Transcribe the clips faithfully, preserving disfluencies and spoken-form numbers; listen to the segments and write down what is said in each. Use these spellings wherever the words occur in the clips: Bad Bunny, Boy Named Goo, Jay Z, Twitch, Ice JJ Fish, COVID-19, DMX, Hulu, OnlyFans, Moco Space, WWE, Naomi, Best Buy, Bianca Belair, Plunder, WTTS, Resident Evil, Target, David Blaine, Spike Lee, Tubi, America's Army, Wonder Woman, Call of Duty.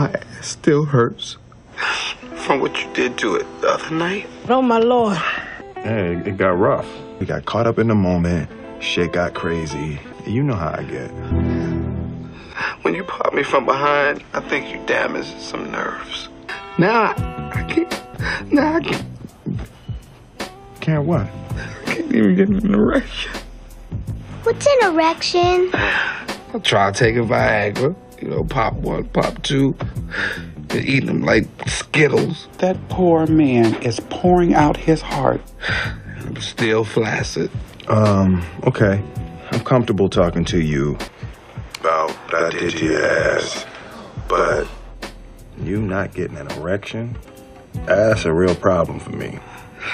My ass still hurts from what you did to it the other night. Oh, my Lord. Hey, it got rough. We got caught up in the moment. Shit got crazy. You know how I get. When you popped me from behind, I think you damaged some nerves. Now I, I can't. Now I can't. Can't what? I can't even get an erection. What's an erection? I try to take a Viagra. You know, pop one, pop two. They're eating them like Skittles. That poor man is pouring out his heart. I'm still flaccid. Um, okay. I'm comfortable talking to you about that itty ass, but you not getting an erection? That's a real problem for me.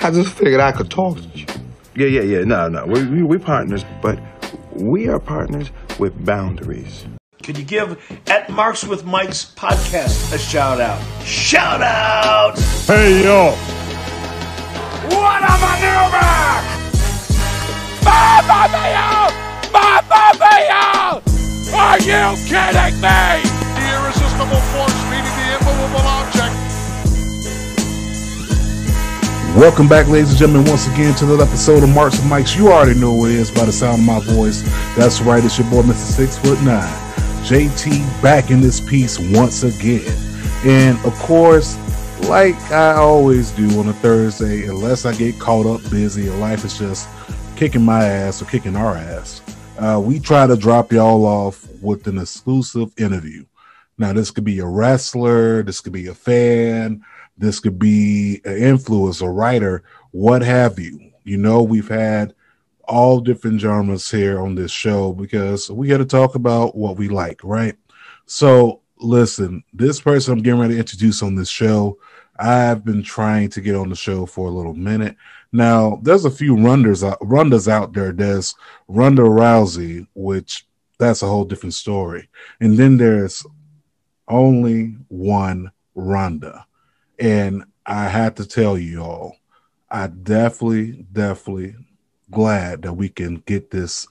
I just figured I could talk to you. Yeah, yeah, yeah. No, no. We, we, we're partners, but we are partners with boundaries. Could you give at Marks with Mike's podcast a shout out? Shout out! Hey, yo! What a maneuver! Baba Bayo! Baba Bayo! Are you kidding me? The irresistible force meeting the immovable object. Welcome back, ladies and gentlemen, once again to another episode of Marks with Mike's. You already know what it is by the sound of my voice. That's right, it's your boy, Mister Six Foot Nine. J T back in this piece once again, and of course, like I always do on a Thursday, unless I get caught up busy and life is just kicking my ass or kicking our ass, uh, we try to drop y'all off with an exclusive interview. Now, this could be a wrestler, this could be a fan, this could be an influencer, writer, what have you. You know, we've had all different genres here on this show because we got to talk about what we like, right? So listen, this person I'm getting ready to introduce on this show, I've been trying to get on the show for a little minute. Now, there's a few runders, rundas out there. There's Ronda Rousey, which that's a whole different story. And then there's only one Ronda. And I had to tell you all, I definitely, definitely glad that we can get this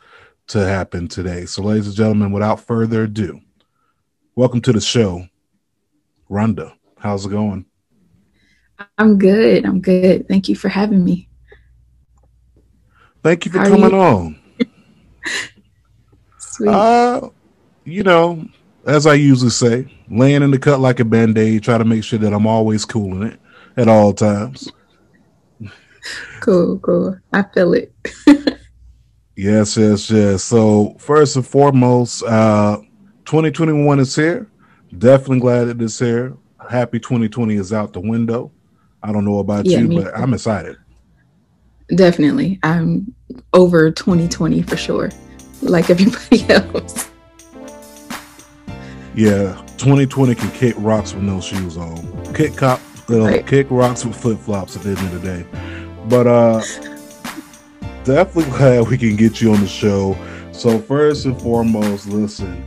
to happen today. So, ladies and gentlemen, without further ado, welcome to the show, Ronda. How's it going? I'm good. I'm good. Thank you for having me. Thank you for How coming you? on. Sweet. Uh, you know, as I usually say, laying in the cut like a Band-Aid, try to make sure that I'm always cool in it at all times. Cool, cool. I feel it. Yes, yes, yes. So first and foremost, uh, twenty twenty-one is here. Definitely glad it is here. Happy twenty twenty is out the window. I don't know about yeah, you, but too. I'm excited. Definitely. I'm over twenty twenty for sure, like everybody else. Yeah, twenty twenty can kick rocks with no shoes on. Kick cop, little right. Kick rocks with flip-flops at the end of the day. But uh, definitely glad we can get you on the show. So first and foremost, listen,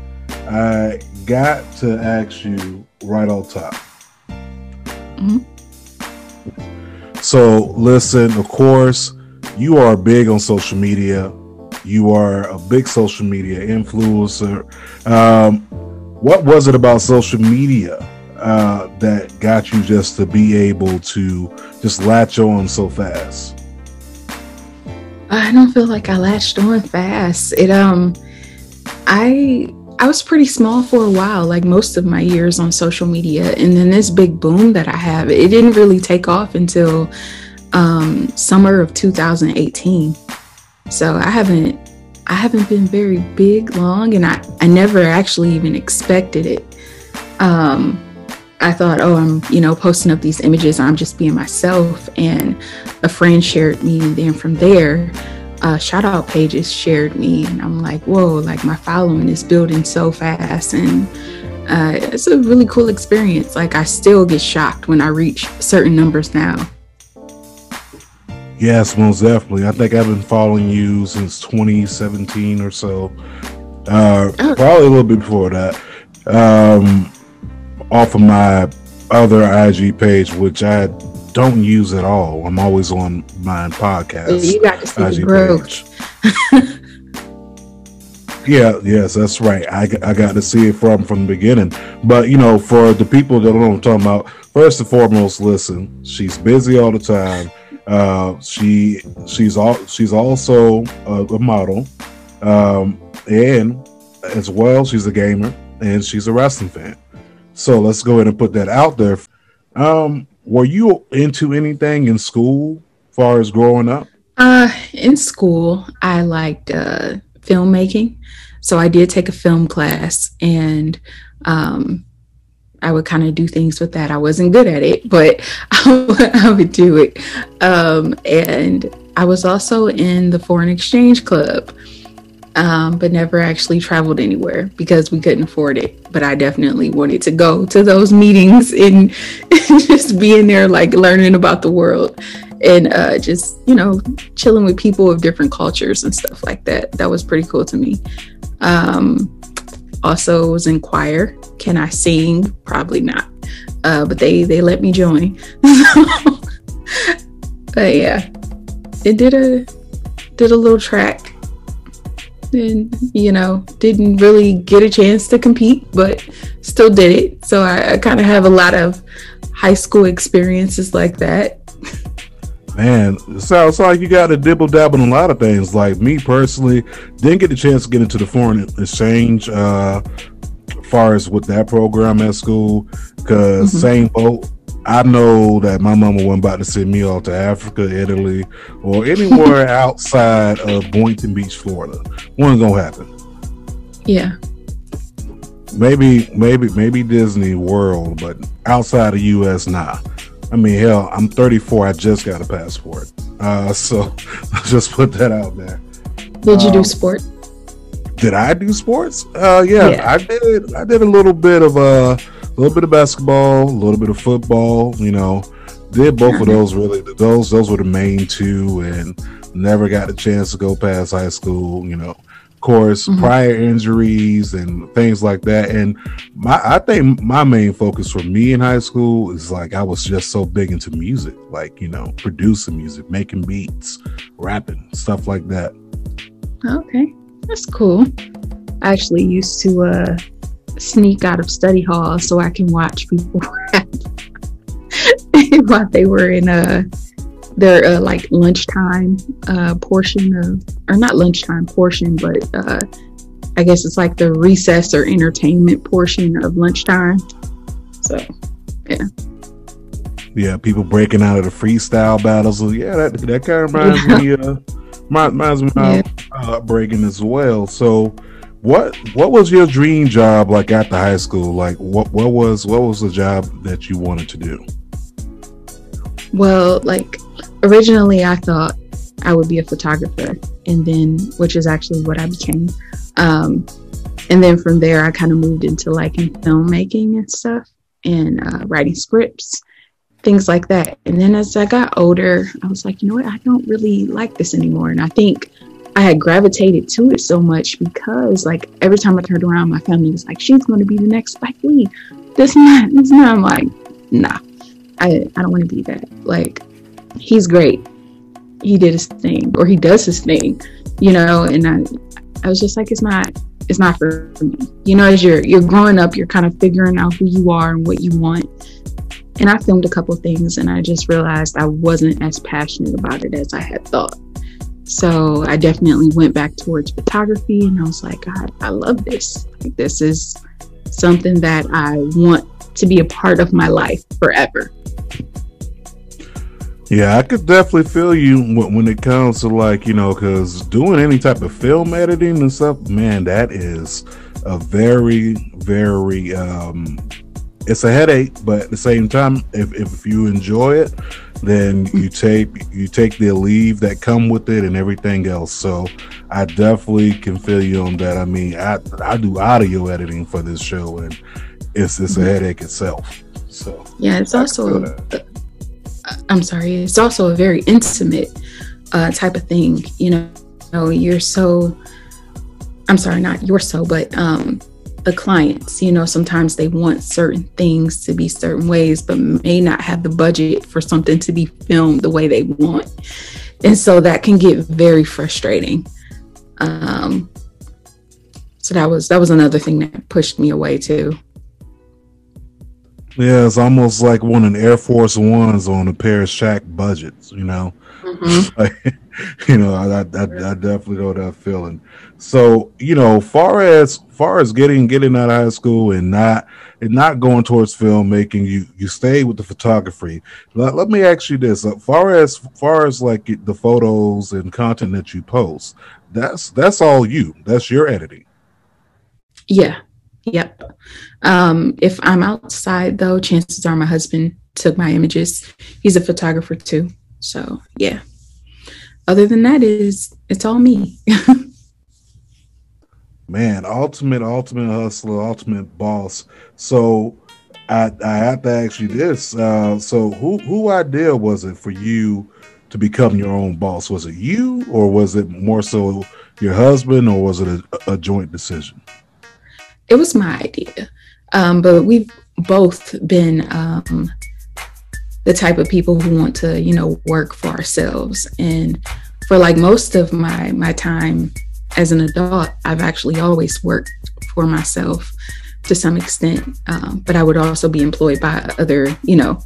I got to ask you right on top. Mm-hmm. So listen, of course, you are big on social media. You are a big social media influencer. Um, what was it about social media Uh, that got you just to be able to just latch on so fast? I don't feel like I latched on fast. It um, I I was pretty small for a while, like most of my years on social media, and then this big boom that I have, it didn't really take off until um, summer of two thousand eighteen. So I haven't I haven't been very big long, and I I never actually even expected it. Um. I thought, oh, I'm, you know, posting up these images. I'm just being myself. And a friend shared me. And then from there, uh, shout out pages shared me. And I'm like, whoa, like my following is building so fast. And uh, it's a really cool experience. Like I still get shocked when I reach certain numbers now. Yes, most definitely. I think I've been following you since twenty seventeen or so. Uh, oh. Probably a little bit before that. Um, off of my other I G page, which I don't use at all. I'm always on my podcast. You got to see I G the growth. yeah, yes, that's right. I, I got to see it from from the beginning. But, you know, for the people that don't know what I'm talking about, first and foremost, listen, she's busy all the time. Uh, she she's all she's also a, a model, um, and as well, she's a gamer and she's a wrestling fan. So let's go ahead and put that out there. Um, were you into anything in school, as far as growing up? Uh, in school, I liked uh, filmmaking. So I did take a film class, and um, I would kind of do things with that. I wasn't good at it, but I would, I would do it. Um, and I was also in the foreign exchange club, um, but never actually traveled anywhere because we couldn't afford it. But I definitely wanted to go to those meetings and, and just be in there, like learning about the world. And uh, just, you know, chilling with people of different cultures and stuff like that. That was pretty cool to me. Um, also was in choir. Can I sing? Probably not. Uh, but they, they let me join. But yeah, it did a, did a little track. And, you know, didn't really get a chance to compete, but still did it. So I, I kind of have a lot of high school experiences like that. Man, it sounds like you got to dibble dabble in a lot of things. Like me personally, didn't get the chance to get into the foreign exchange uh, as far as with that program at school. Because mm-hmm. same boat, I know that my mama wasn't about to send me off to Africa, Italy, or anywhere outside of Boynton Beach, Florida. Wasn't going to happen. Yeah. Maybe, maybe, maybe Disney World, but outside of U S, nah. I mean, hell, I'm thirty-four. I just got a passport. Uh, so I'll just put that out there. Did um, you do sport? Did I do sports? Uh, yeah, yeah, I did. I did a little bit of uh, a little bit of basketball, a little bit of football. You know, did both of those really. Those those were the main two, and never got a chance to go past high school. You know, of course, mm-hmm. prior injuries and things like that. And my, I think my main focus for me in high school is like I was just so big into music, like, you know, producing music, making beats, rapping, stuff like that. Okay, that's cool. I actually used to uh, sneak out of study hall so I can watch people rap while they were in a. Uh, Their uh, like lunchtime uh, portion of, or not lunchtime portion, but uh, I guess it's like the recess or entertainment portion of lunchtime. So, yeah. Yeah, people breaking out of the freestyle battles. Yeah, that that kind of reminds me, uh, reminds me yeah. of my upbringing as well. So, what what was your dream job like after high school? Like, what what was what was the job that you wanted to do? Well, like. Originally, I thought I would be a photographer, and then, which is actually what I became. Um, and then from there, I kind of moved into like filmmaking and stuff and uh, writing scripts, things like that. And then as I got older, I was like, you know what? I don't really like this anymore. And I think I had gravitated to it so much because like every time I turned around, my family was like, she's going to be the next Spike Lee. This and that, this and that. I'm like, nah, I, I don't want to be that. Like, he's great, he did his thing, or he does his thing, you know. And I, I was just like, it's not, it's not for me, you know. As you're, you're growing up, you're kind of figuring out who you are and what you want. And I filmed a couple of things, and I just realized I wasn't as passionate about it as I had thought. So I definitely went back towards photography, and I was like, God, I love this. Like, this is something that I want to be a part of my life forever. Yeah, I could definitely feel you when it comes to like, you know, because doing any type of film editing and stuff, man, that is a very, very, um, it's a headache. But at the same time, if, if you enjoy it, then you take you take the leave that come with it and everything else. So I definitely can feel you on that. I mean, I, I do audio editing for this show, and it's, it's a headache itself. So yeah, it's also... I'm sorry, it's also a very intimate uh, type of thing, you know. You know, you're so, I'm sorry, not you're so, but um, the clients, you know, sometimes they want certain things to be certain ways, but may not have the budget for something to be filmed the way they want. And so that can get very frustrating. Um, So that was that was another thing that pushed me away too. Yeah, it's almost like wanting Air Force Ones on a pair of Shaq budgets, you know. Mm-hmm. Like, you know, I, I, I definitely know that feeling. So, you know, far as far as getting getting out of high school and not and not going towards filmmaking, you you stayed with the photography. Let, let me ask you this: far as far as like the photos and content that you post, that's that's all you. That's your editing. Yeah. Yep. Um, if I'm outside, though, chances are my husband took my images. He's a photographer, too. So, yeah. Other than that, is it's all me. Man, ultimate, ultimate hustler, ultimate boss. So I, I have to ask you this. Uh, so who, who idea was it for you to become your own boss? Was it you, or was it more so your husband, or was it a, a joint decision? It was my idea, um, but we've both been um, the type of people who want to, you know, work for ourselves. And for like most of my my time as an adult, I've actually always worked for myself to some extent, um, but I would also be employed by other, you know,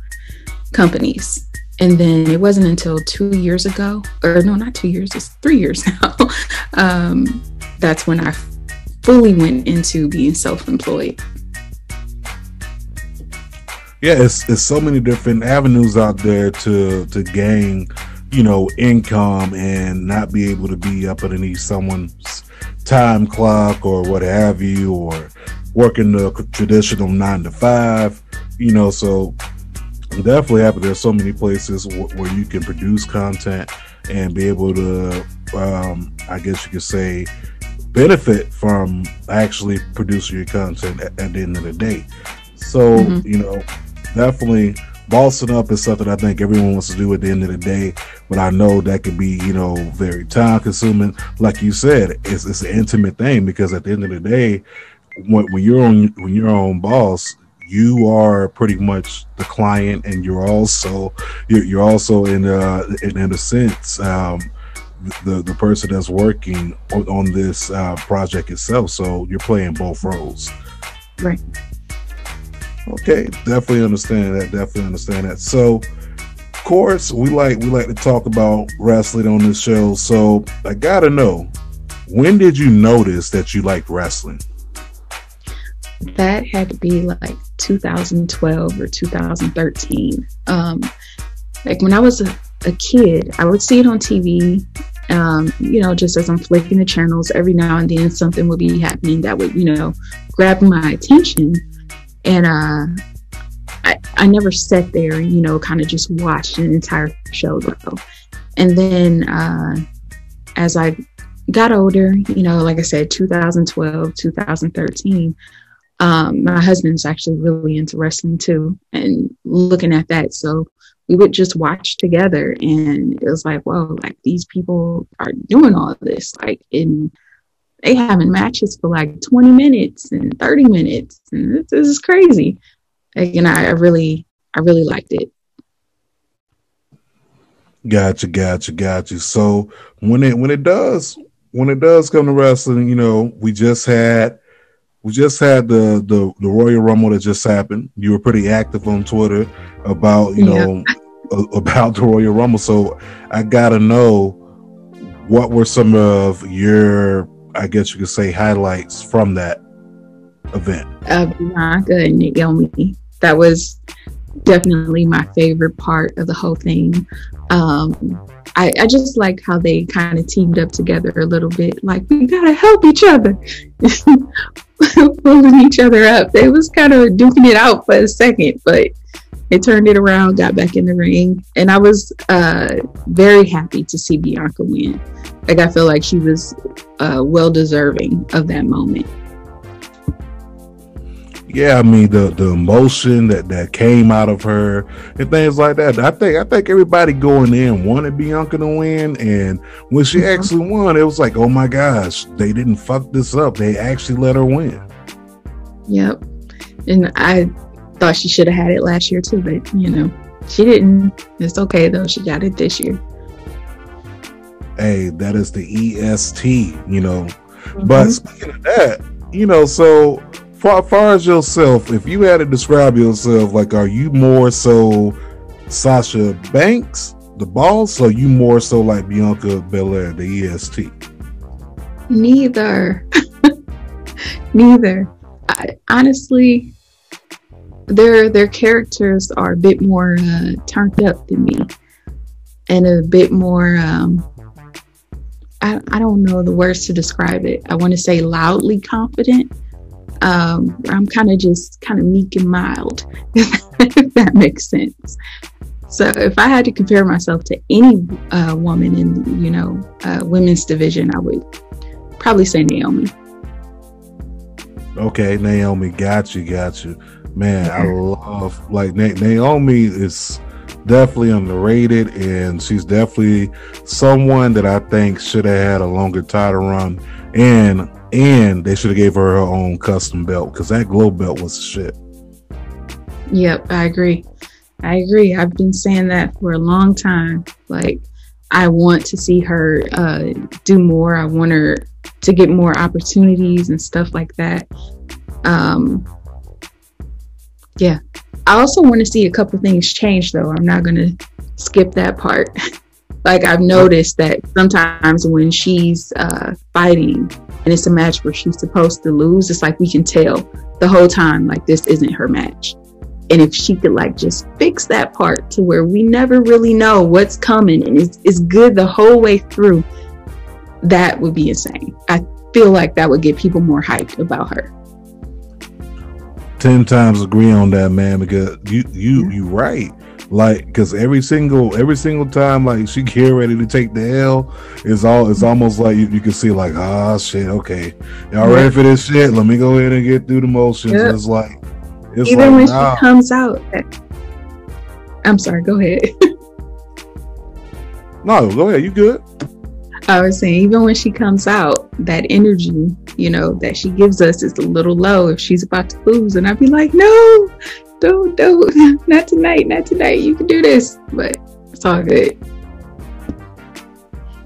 companies. And then it wasn't until two years ago, or no, not two years, it's three years now. um, that's when I fully went into being self-employed. Yeah, it's, it's so many different avenues out there to to gain, you know, income and not be able to be up underneath someone's time clock or what have you, or working the traditional nine to five. You know, so I'm definitely happy there's so many places wh- where you can produce content and be able to, um, I guess you could say, benefit from actually producing your content at, at the end of the day. So, mm-hmm. you know, definitely bossing up is something I think everyone wants to do at the end of the day, but I know that can be, you know, very time consuming. Like you said, it's, it's an intimate thing, because at the end of the day, when, when you're on, when you're your own boss, you are pretty much the client, and you're also, you're, you're also in uh in, in a sense, um, the the person that's working on, on this uh, project itself. So you're playing both roles. Right. Okay. Definitely understand that. Definitely understand that. So of course we like, we like to talk about wrestling on this show. So I gotta know, when did you notice that you liked wrestling? That had to be like two thousand twelve or two thousand thirteen. Um, like when I was a, a kid, I would see it on T V. Um, you know, just as I'm flicking the channels, every now and then something would be happening that would, you know, grab my attention. And uh, I, I never sat there and, you know, kind of just watched an entire show go. And then uh, as I got older, you know, like I said, two thousand twelve, two thousand thirteen, um, my husband's actually really into wrestling too, and looking at that. So we would just watch together, and it was like, whoa, like these people are doing all this, like, and they having matches for like twenty minutes and thirty minutes, and this, this is crazy. Like, and I, I really, I really liked it. Gotcha, gotcha, gotcha. So when it when it does when it does come to wrestling, you know, we just had. We just had the, the, the Royal Rumble that just happened. You were pretty active on Twitter about, you yeah. know, a, about the Royal Rumble. So I gotta know, what were some of your, I guess you could say, highlights from that event? Uh, Bianca and Naomi. That was definitely my favorite part of the whole thing. Um, I, I just like how they kind of teamed up together a little bit. Like, we gotta help each other. Pulling each other up. They was kind of duking it out for a second, but they turned it around, got back in the ring. And I was uh, very happy to see Bianca win. Like, I feel like she was uh, well deserving of that moment. Yeah, I mean, the, the emotion that, that came out of her and things like that. I think I think everybody going in wanted Bianca to win, and when she mm-hmm. actually won, it was like, oh my gosh, they didn't fuck this up. They actually let her win. Yep. And I thought she should have had it last year too, but, you know, she didn't. It's okay, though. She got it this year. Hey, that is the E S T, you know. Mm-hmm. But speaking of that, you know, so far, far as yourself, if you had to describe yourself, like, are you more so Sasha Banks, the boss, or you more so like Bianca Belair, the E S T? Neither. Neither. I, honestly, their their characters are a bit more uh, turned up than me, and a bit more. Um, I I don't know the words to describe it. I want to say loudly confident. Um, I'm kind of just kind of meek and mild, if that makes sense. So if I had to compare myself to any uh, woman in, you know, uh, women's division, I would probably say Naomi. Okay, Naomi, got you, got you. Man, I love, like, Na- Naomi is definitely underrated, and she's definitely someone that I think should have had a longer title run, and and they should have gave her her own custom belt, because that glow belt was shit. Yep, I agree. I agree. I've been saying that for a long time. Like, I want to see her uh, do more. I want her to get more opportunities and stuff like that. Um, yeah. I also want to see a couple things change, though. I'm not going to skip that part. Like, I've noticed that sometimes when she's uh, fighting and it's a match where she's supposed to lose, it's like we can tell the whole time, like, this isn't her match. And if she could, like, just fix that part to where we never really know what's coming and it's, it's good the whole way through, that would be insane. I feel like that would get people more hyped about her. Ten times agree on that, man, because you you you right. Like, because every single every single time, like, she get ready to take the L, it's all it's almost like you, you can see, like, ah, shit, okay, y'all yeah. ready for this shit? Let me go ahead and get through the motions. Yep. It's like, it's even like, when nah. she comes out. I'm sorry. Go ahead. No, go ahead. You good? I was saying, even when she comes out, that energy, you know, that she gives us is a little low if she's about to lose. And I'd be like, no, don't, don't, not tonight, not tonight. You can do this. But it's all good.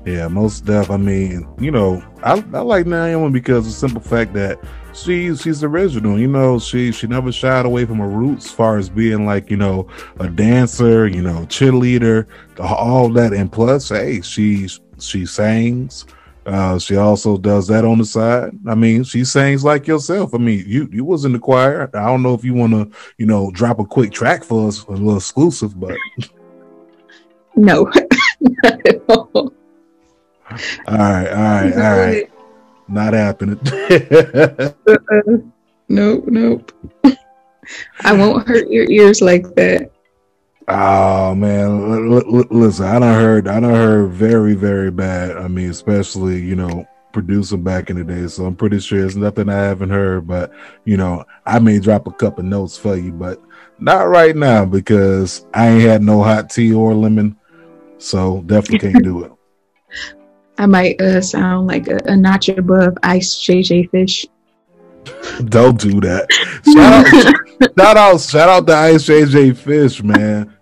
Yeah, most def. I mean, you know, I, I like Naomi because of the simple fact that she, she's original. You know, she she never shied away from her roots as far as being, like, you know, a dancer, you know, cheerleader, all that. And plus, hey, she, she sings. Uh, she also does that on the side. I mean, she sings like yourself. I mean, you you was in the choir. I don't know if you want to, you know, drop a quick track for us, a little exclusive, but. No. Not at all. All right, all right, all right. Not happening. uh-uh. Nope, nope. I won't hurt your ears like that. Oh man, l- l- listen, I done heard, I done heard very, very bad. I mean, especially, you know, producing back in the day. So I'm pretty sure there's nothing I haven't heard. But, you know, I may drop a couple notes for you, but not right now because I ain't had no hot tea or lemon, so definitely can't do it. I might uh, sound like a, a notch above Ice J J Fish. Don't do that. Shout out, shout out, shout out to Ice J J Fish, man.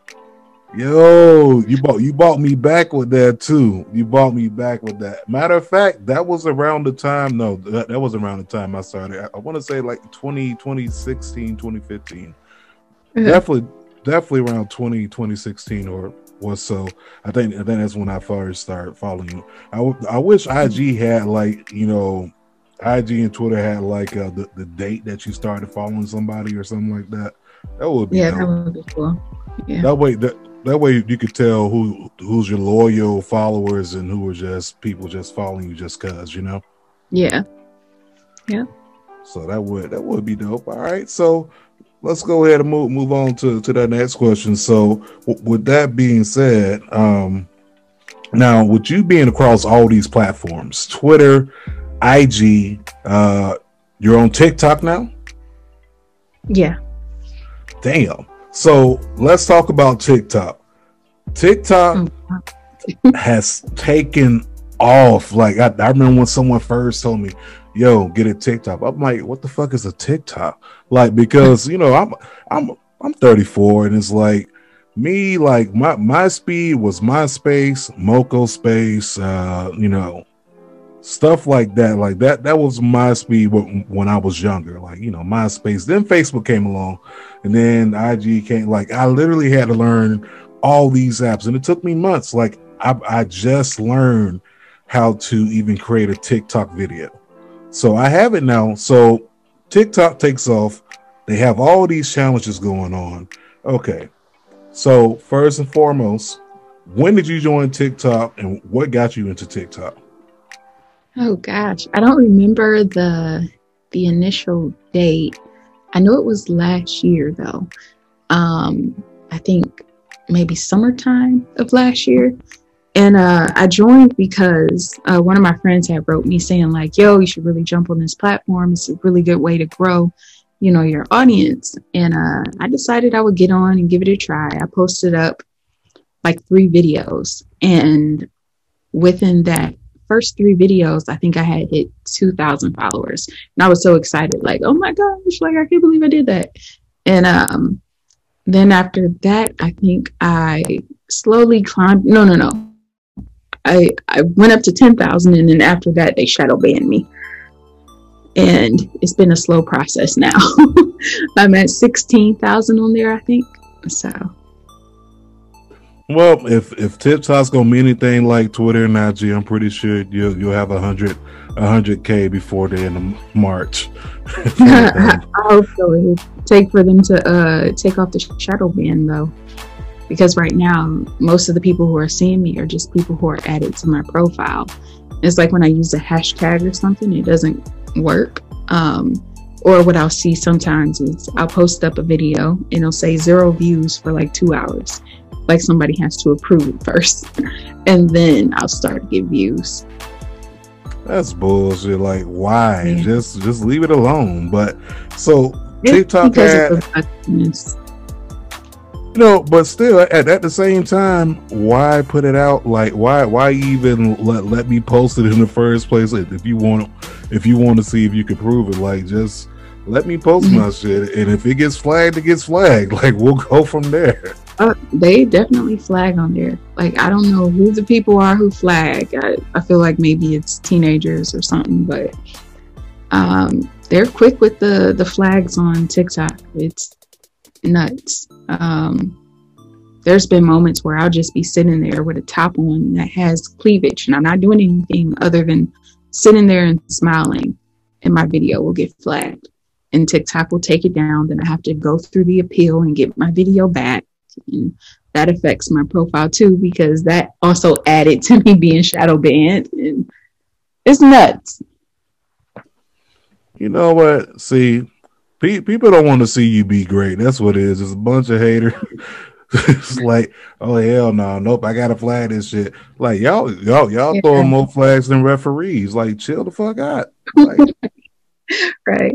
Yo, you bought you bought me back with that too. You bought me back with that. Matter of fact, that was around the time. No, that, that was around the time I started. I, I want to say like twenty, twenty sixteen, twenty fifteen. Mm-hmm. Definitely, definitely around twenty, twenty sixteen or. Was so I think I think that's when I first started following you. I, w- I wish I G had, like, you know, I G and Twitter had like uh, the, the date that you started following somebody or something like that. That would be yeah, dope. That would be cool. Yeah. That way that, that way you could tell who who's your loyal followers and who are just people just following you just cause, you know. Yeah. Yeah. So that would that would be dope. All right, so. Let's go ahead and move move on to, to that next question. So, w- with that being said, um, now with you being across all these platforms, Twitter, I G, uh, you're on TikTok now? Yeah. Damn. So let's talk about TikTok. TikTok has taken off. Like I, I remember when someone first told me, yo, get a TikTok. I'm like, what the fuck is a TikTok? Like, because, you know, I'm I'm I'm thirty-four and it's like me, like my my speed was MySpace, Moco Space, uh, you know, stuff like that. Like that, that was my speed when, when I was younger. Like, you know, MySpace. Then Facebook came along, and then I G came. Like, I literally had to learn all these apps, and it took me months. Like, I, I just learned how to even create a TikTok video. So I have it now. So TikTok takes off. They have all these challenges going on. Okay. So first and foremost, when did you join TikTok and what got you into TikTok? Oh gosh, I don't remember the the initial date. I know it was last year though. Um, I think maybe summertime of last year. And uh, I joined because uh, one of my friends had wrote me saying like, yo, you should really jump on this platform. It's a really good way to grow, you know, your audience. And uh, I decided I would get on and give it a try. I posted up like three videos. And within that first three videos, I think I had hit two thousand followers. And I was so excited, like, oh my gosh, like, I can't believe I did that. And um, then after that, I think I slowly climbed. No, no, no. I, I went up to ten thousand, and then after that, they shadow banned me. And it's been a slow process now. I'm at sixteen thousand on there, I think. So, well, if if TikTok's gonna be anything like Twitter and I G, I'm pretty sure you'll you'll have a hundred a hundred k before the end of March. I hope so. It would take for them to uh, take off the shadow ban though, because right now most of the people who are seeing me are just people who are added to my profile. It's like when I use a hashtag or something, it doesn't work. Um, or what I'll see sometimes is I'll post up a video and it'll say zero views for like two hours. Like somebody has to approve it first, and then I'll start to get views. That's bullshit. Like, why? Yeah. Just just leave it alone. But so TikTok ad, you know, but still at, at the same time, why put it out? Like, why why even let let me post it in the first place? Like, if you want if you want to see if you can prove it, like, just let me post my shit, and if it gets flagged, it gets flagged. Like, we'll go from there. Uh, they definitely flag on there. Like, I don't know who the people are who flag. I, I feel like maybe it's teenagers or something, but um, they're quick with the, the flags on TikTok. It's nuts. Um, there's been moments where I'll just be sitting there with a top on that has cleavage, and I'm not doing anything other than sitting there and smiling, and my video will get flagged. And TikTok will take it down. Then I have to go through the appeal and get my video back. And that affects my profile too, because that also added to me being shadow banned. And it's nuts. You know what? See, pe people don't want to see you be great. That's what it is. It's a bunch of haters. It's like, oh hell no, nope, I gotta flag this shit. Like, y'all, y'all, y'all yeah. throwing more flags than referees. Like, chill the fuck out. Like, right.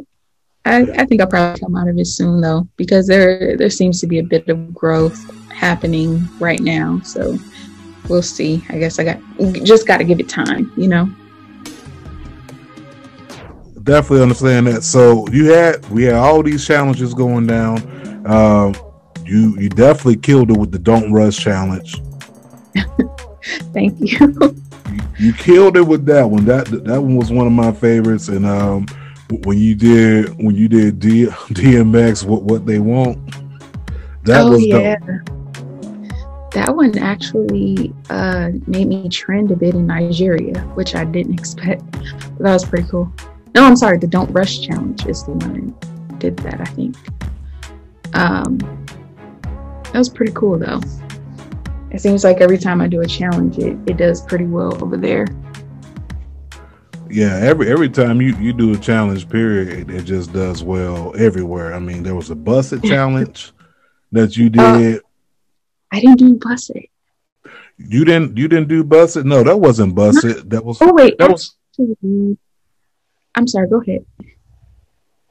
I, I think I'll probably come out of it soon, though, because there there seems to be a bit of growth happening right now. So we'll see. I guess I got just got to give it time, you know. Definitely understand that. So you had we had all these challenges going down. Um, you you definitely killed it with the Don't Rush challenge. Thank you. you. You killed it with that one. That that one was one of my favorites, and um. When you did, when you did D, DMX, what what they want? That oh, was yeah. dope. That one actually uh, made me trend a bit in Nigeria, which I didn't expect. But that was pretty cool. No, I'm sorry, the Don't Rush challenge is the one that did that. I think um, that was pretty cool though. It seems like every time I do a challenge, it it does pretty well over there. Yeah, every every time you you do a challenge, period, it just does well everywhere. I mean, there was a busted challenge that you did. Uh, I didn't do busted. You didn't you didn't do busted? No, that wasn't busted. No. That was. Oh wait, that was. I'm sorry. Go ahead.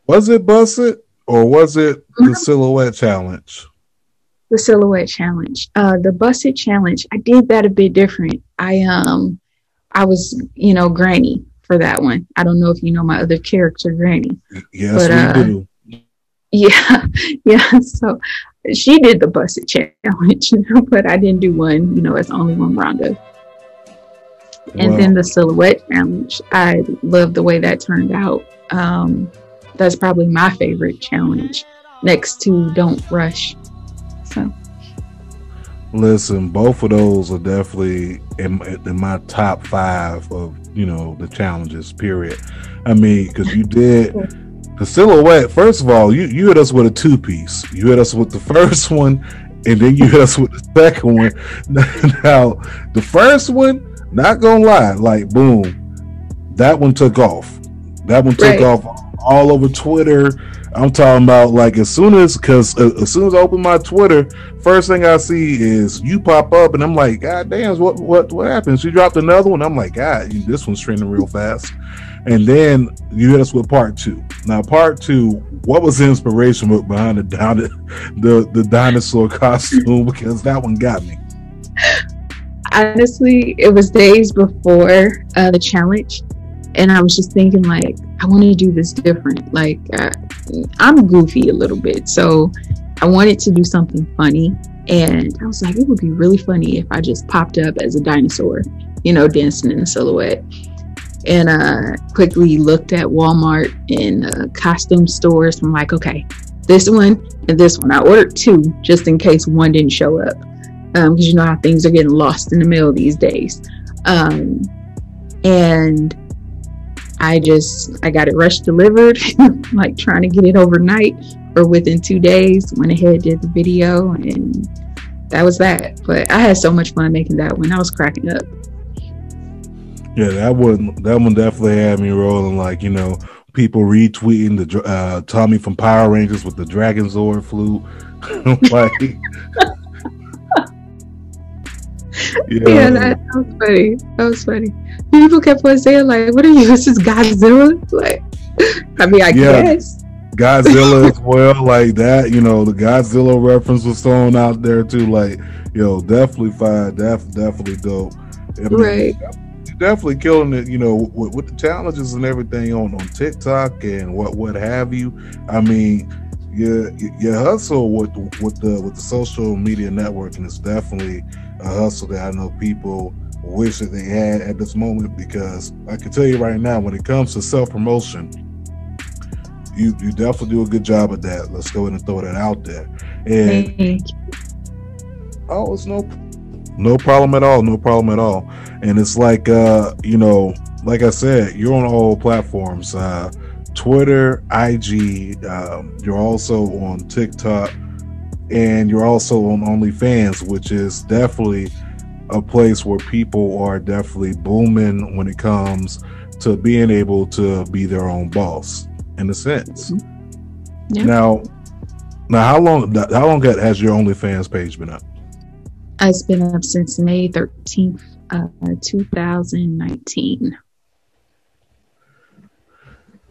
Was it busted or was it the silhouette challenge? The silhouette challenge. Uh, the busted challenge. I did that a bit different. I um, I was you know Granny. For that one, I don't know if you know my other character, Granny. Yes, but, uh, we do. Yeah, yeah. So she did the busted challenge, you know, but I didn't do one. You know, it's only one Ronda. And wow. Then the silhouette challenge, I love the way that turned out. Um, that's probably my favorite challenge next to Don't Rush. So, listen, both of those are definitely in, in my top five of, you know, the challenges, period. I mean, because you did the silhouette. First of all, you, you hit us with a two-piece. You hit us with the first one, and then you hit us with the second one. Now, the first one, not gonna lie, like, boom, that one took off. That one took right. off all over Twitter. I'm talking about, like, as soon as, because uh, as soon as I open my Twitter, first thing I see is you pop up, and I'm like, God damn, what what what happened? She dropped another one. I'm like, God, this one's trending real fast. And then you hit us with part two. Now, part two, what was the inspiration behind the the, the dinosaur costume? Because that one got me. Honestly, it was days before uh, the challenge, and I was just thinking, like, I want to do this different. Like, uh, I'm goofy a little bit, so I wanted to do something funny, and I was like, it would be really funny if I just popped up as a dinosaur, you know, dancing in a silhouette. And uh, quickly looked at Walmart and uh, costume stores. I'm like, okay, this one and this one. I ordered two just in case one didn't show up. Um, because you know how things are getting lost in the mail these days. Um, and I just, I got it rush delivered, like trying to get it overnight or within two days. Went ahead, did the video, and that was that. But I had so much fun making that one. I was cracking up. Yeah, that one, that one definitely had me rolling, like, you know, people retweeting the uh, Tommy from Power Rangers with the Dragon Zord flute. Like... Yeah, yeah, that, that was funny. That was funny. People kept on saying, like, what are you? This is Godzilla? Like, I mean, I yeah, guess. Godzilla as well, like that. You know, the Godzilla reference was thrown out there too. Like, yo, definitely fire. Def, definitely dope. I mean, right. Definitely killing it, you know, with, with the challenges and everything on, on TikTok and what, what have you. I mean, your, your hustle with, with, the, with the social media networking is definitely a hustle that I know people wish that they had at this moment, because I can tell you right now, when it comes to self-promotion, you you definitely do a good job of that. Let's go in and throw that out there. And mm-hmm. oh, it's no no problem at all, no problem at all. And it's like, uh, you know, like I said, you're on all platforms, uh, Twitter, I G, um, you're also on TikTok. And you're also on OnlyFans, which is definitely a place where people are definitely booming when it comes to being able to be their own boss, in a sense. Mm-hmm. Yeah. Now, now, how long how long has your OnlyFans page been up? It's been up since May thirteenth, uh, two thousand nineteen.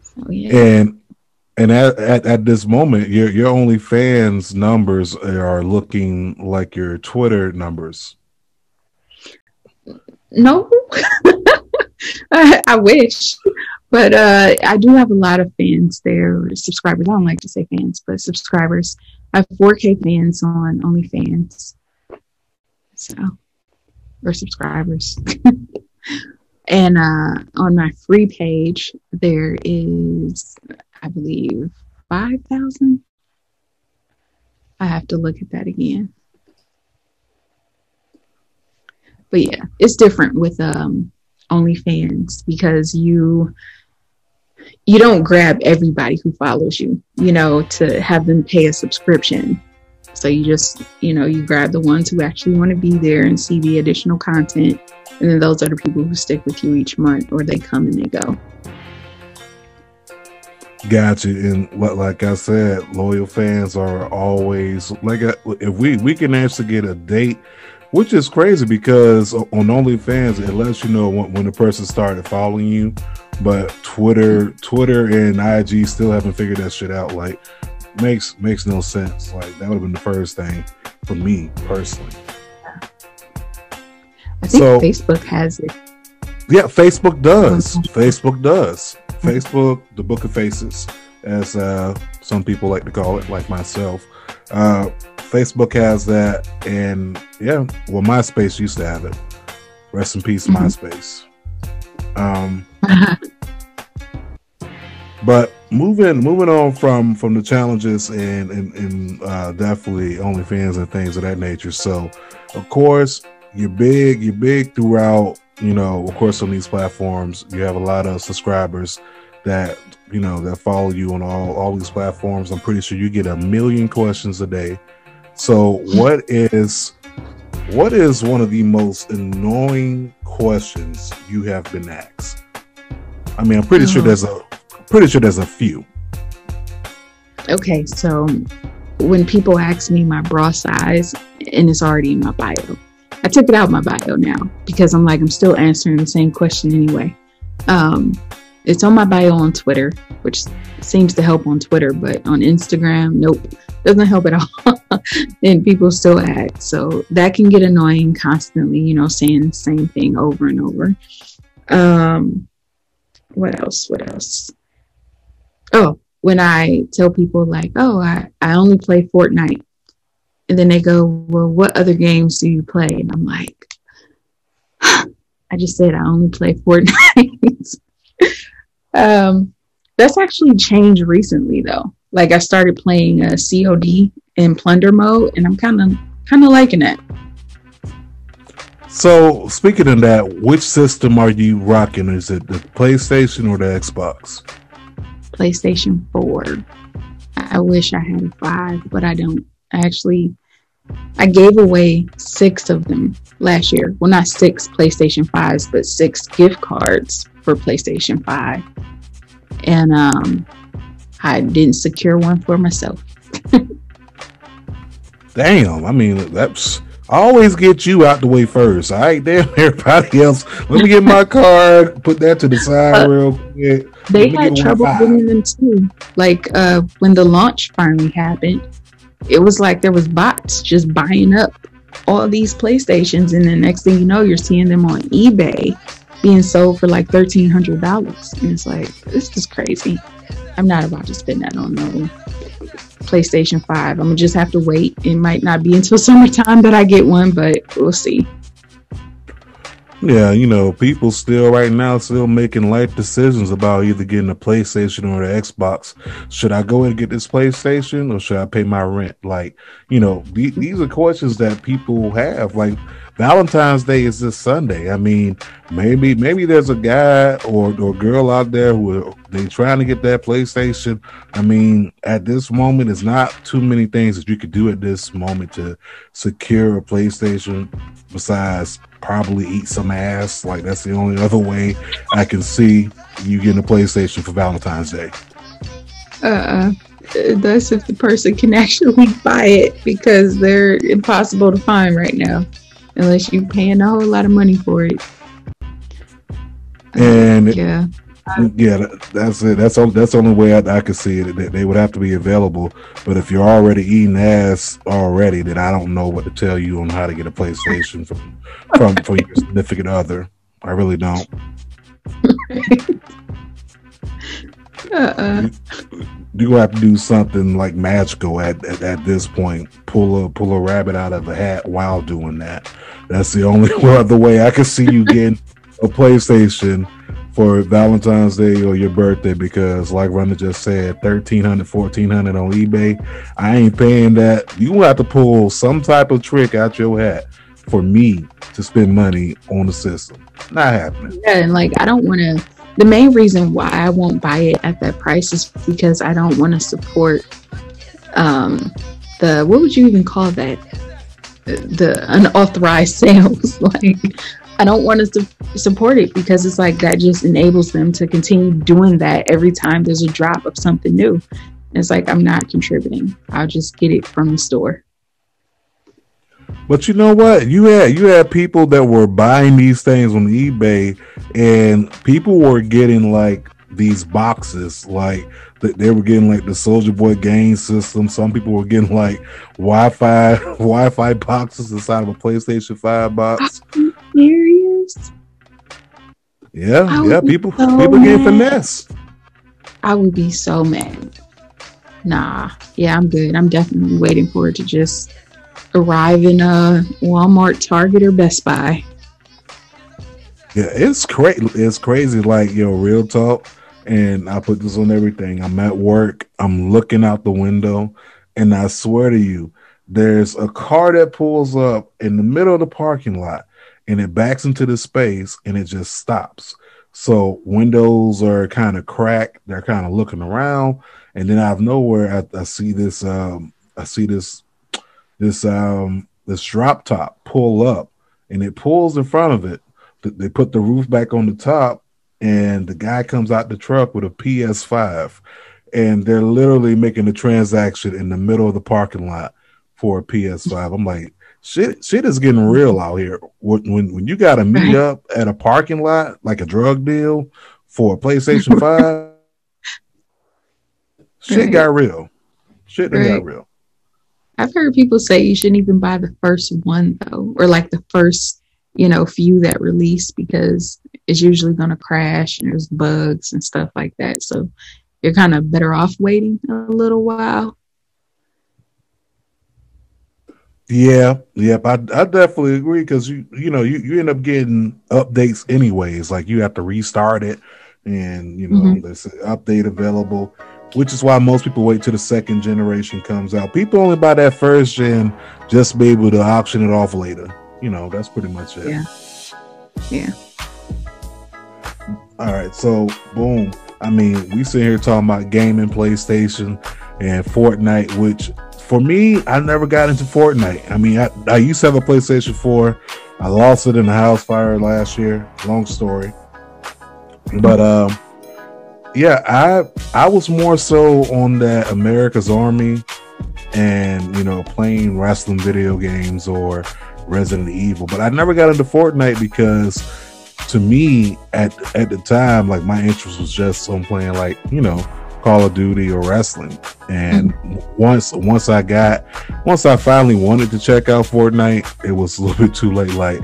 So, yeah. And. And at, at, at this moment, your your OnlyFans numbers are looking like your Twitter numbers. No, I, I wish, but uh, I do have a lot of fans there, subscribers. I don't like to say fans, but subscribers. I have four K fans on OnlyFans, so or subscribers. And uh, on my free page, there is, I believe, five thousand. I have to look at that again. But yeah, it's different with um, OnlyFans, because you you don't grab everybody who follows you, you know, to have them pay a subscription. So you just, you know, you grab the ones who actually want to be there and see the additional content. And then those are the people who stick with you each month, or they come and they go. Gotcha. And like I said, loyal fans are always like, I, if we, we can actually get a date, which is crazy, because on OnlyFans, it lets you know when, when the person started following you. But Twitter, Twitter and I G still haven't figured that shit out. Like, makes, makes no sense. Like, that would have been the first thing for me personally. I think so, Facebook has it. Yeah, Facebook does. Facebook does. Facebook, the Book of Faces, as uh, some people like to call it, like myself. Uh, Facebook has that, and yeah, well, MySpace used to have it. Rest in peace, mm-hmm. MySpace. Um, but moving moving on from, from the challenges and and, and uh, definitely OnlyFans and things of that nature. So, of course, you're big. You're big throughout. You know, of course, on these platforms, you have a lot of subscribers that you know that follow you on all all these platforms. I'm pretty sure you get a million questions a day. So, what is what is one of the most annoying questions you have been asked? I mean, I'm pretty oh. sure there's a pretty sure there's a few. Okay, so when people ask me my bra size, and it's already in my bio. I took it out of my bio now because I'm like, I'm still answering the same question anyway. Um, it's on my bio on Twitter, which seems to help on Twitter, but on Instagram, nope, doesn't help at all. And people still add. So that can get annoying constantly, you know, saying the same thing over and over. Um, what else? What else? Oh, when I tell people like, oh, I, I only play Fortnite. And then they go, well, what other games do you play? And I'm like, I just said I only play Fortnite. um, that's actually changed recently, though. Like, I started playing uh, C O D in Plunder mode, and I'm kind of kind of liking it. So, speaking of that, which system are you rocking? Is it the PlayStation or the Xbox? PlayStation four. I wish I had a five, but I don't. I actually, I gave away six of them last year. Well, not six PlayStation fives, but six gift cards for PlayStation five. And um, I didn't secure one for myself. Damn. I mean, that's, I always get you out the way first. All right, damn everybody else. Let me get my card, put that to the side uh, real quick. They had trouble getting them too. Like uh, when the launch finally happened, it was like there was bots just buying up all these PlayStations, and the next thing you know, you're seeing them on eBay being sold for like thirteen hundred dollars, and it's like, this is crazy. I'm not about to spend that on no PlayStation five. I'm gonna just have to wait. It might not be until summertime that I get one, but we'll see. Yeah, you know, people still right now still making life decisions about either getting a PlayStation or an Xbox. Should I go and get this PlayStation or should I pay my rent? Like, you know, th- these are questions that people have. Like, Valentine's Day is this Sunday. I mean, maybe maybe there's a guy or, or girl out there who are, they trying to get that PlayStation. I mean, at this moment, it's not too many things that you could do at this moment to secure a PlayStation besides probably eat some ass. Like, that's the only other way I can see you getting a PlayStation for Valentine's Day. Uh, that's if the person can actually buy it, because they're impossible to find right now unless you're paying a whole lot of money for it. And um, yeah, yeah, that's it. That's all. That's the only way I, I could see it. They, they would have to be available. But if you're already eating ass already, then I don't know what to tell you on how to get a PlayStation from from for your significant other. I really don't. uh-uh. You, you have to do something like magical at, at at this point. Pull a pull a rabbit out of a hat while doing that. That's the only other way I could see you getting a PlayStation for Valentine's Day or your birthday, because like Ronda just said, thirteen hundred, fourteen hundred on eBay, I ain't paying that. You have to pull some type of trick out your hat for me to spend money on the system. Not happening. Yeah, and like, I don't want to, the main reason why I won't buy it at that price is because I don't want to support um, the, what would you even call that? The unauthorized sales. Like, I don't want us to support it because it's like that just enables them to continue doing that every time there's a drop of something new. And it's like, I'm not contributing. I'll just get it from the store. But you know what? You had you had people that were buying these things on eBay, and people were getting like these boxes, like they were getting like the Soulja Boy game system. Some people were getting like Wi-Fi Wi-Fi boxes inside of a PlayStation five box. Are you serious? Yeah, yeah. People, so people getting finesse. I would be so mad. Nah, yeah, I'm good. I'm definitely waiting for it to just arrive in a Walmart, Target, or Best Buy. Yeah, it's crazy. It's crazy. Like, yo, real talk. And I put this on everything. I'm at work. I'm looking out the window. And I swear to you, there's a car that pulls up in the middle of the parking lot. And it backs into the space. And it just stops. So windows are kind of cracked. They're kind of looking around. And then out of nowhere, I, I see this... Um, I see this... This um this drop top pull up, and it pulls in front of it. They put the roof back on the top, and the guy comes out the truck with a P S five, and they're literally making the transaction in the middle of the parking lot for a P S five. I'm like, shit, shit is getting real out here. When when, when you got to meet up at a parking lot like a drug deal for a PlayStation five, shit got real. Shit right. got real. I've heard people say you shouldn't even buy the first one, though, or like the first, you know, few that release, because it's usually going to crash and there's bugs and stuff like that. So you're kind of better off waiting a little while. Yeah. Yep. I, I definitely agree, because, you you know, you, you end up getting updates anyways. Like, you have to restart it and, you know, mm-hmm. there's an update available. Which is why most people wait till the second generation comes out. People only buy that first gen just to be able to auction it off later. You know, that's pretty much it. Yeah. Yeah. All right. So, boom. I mean, we sit here talking about gaming, PlayStation, and Fortnite, which for me, I never got into Fortnite. I mean, I, I used to have a PlayStation four. I lost it in a house fire last year. Long story. But, um, yeah, I I was more so on that America's Army and, you know, playing wrestling video games or Resident Evil. But I never got into Fortnite because, to me, at at the time, like, my interest was just on playing, like, you know, Call of Duty or wrestling. And once once I got, once I finally wanted to check out Fortnite, it was a little bit too late. Like,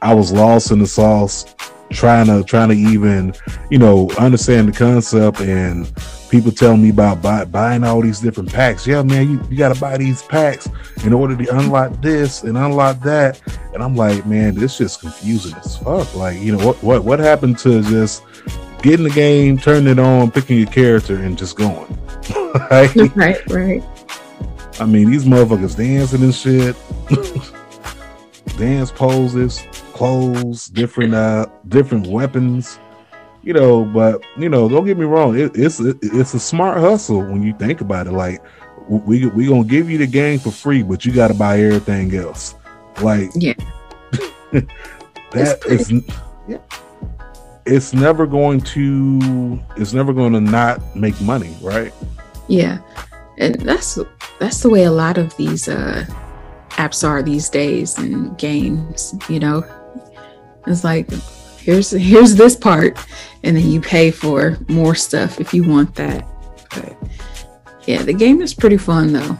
I was lost in the sauce. Trying to trying to even, you know, understand the concept, and people telling me about buy, buying all these different packs. Yeah, man, you, you got to buy these packs in order to unlock this and unlock that. And I'm like, man, this just confusing as fuck. Like, you know, what what what happened to just getting the game, turning it on, picking your character, and just going? Right, right, right. I mean, these motherfuckers dancing and shit, dance poses. Clothes, different uh different weapons, you know. But, you know, don't get me wrong, it, it's it, it's a smart hustle when you think about it. Like, we we gonna give you the game for free, but you gotta buy everything else. Like, yeah. That is, yeah, it's never going to it's never going to not make money, right? Yeah. And that's that's the way a lot of these uh apps are these days, and games, you know. It's like, here's here's this part, and then you pay for more stuff if you want that. But yeah, the game is pretty fun, though.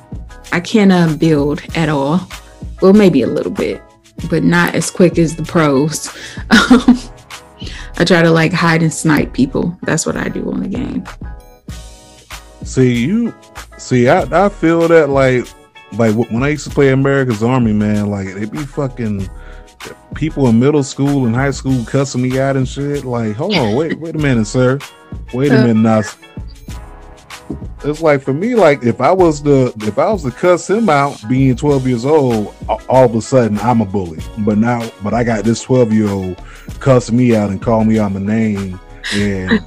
I can't uh, build at all. Well, maybe a little bit, but not as quick as the pros. um, I try to, like, hide and snipe people. That's what I do on the game. See, you see, I, I feel that, like, like when I used to play America's Army, man, like, they be fucking... people in middle school and high school cussing me out and shit. Like, hold on, wait, wait a minute, sir. Wait a minute, now. It's like, for me, like, if I was the if I was to cuss him out, being twelve years old, all of a sudden I'm a bully. But now, but I got this twelve year old cussing me out and calling me out my name, and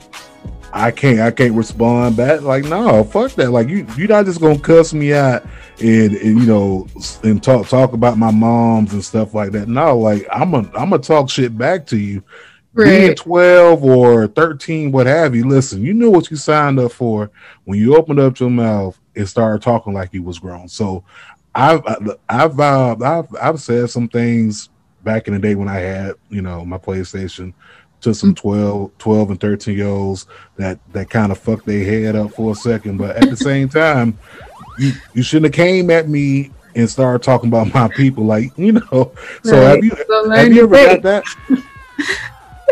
I can't I can't respond back. Like, no, fuck that. Like, you you're not just gonna cuss me out and, and you know, and talk talk about my moms and stuff like that. No, like, I'm a I'm gonna talk shit back to you. Right. Being twelve or thirteen, what have you. Listen, you knew what you signed up for when you opened up your mouth and started talking like you was grown. So I've I've I've I've, I've said some things back in the day when I had, you know, my PlayStation, to some twelve, twelve and thirteen year olds that, that kind of fucked their head up for a second. But at the same time, you, you shouldn't have came at me and started talking about my people. Like, you know, so right. have you, so have you ever got that?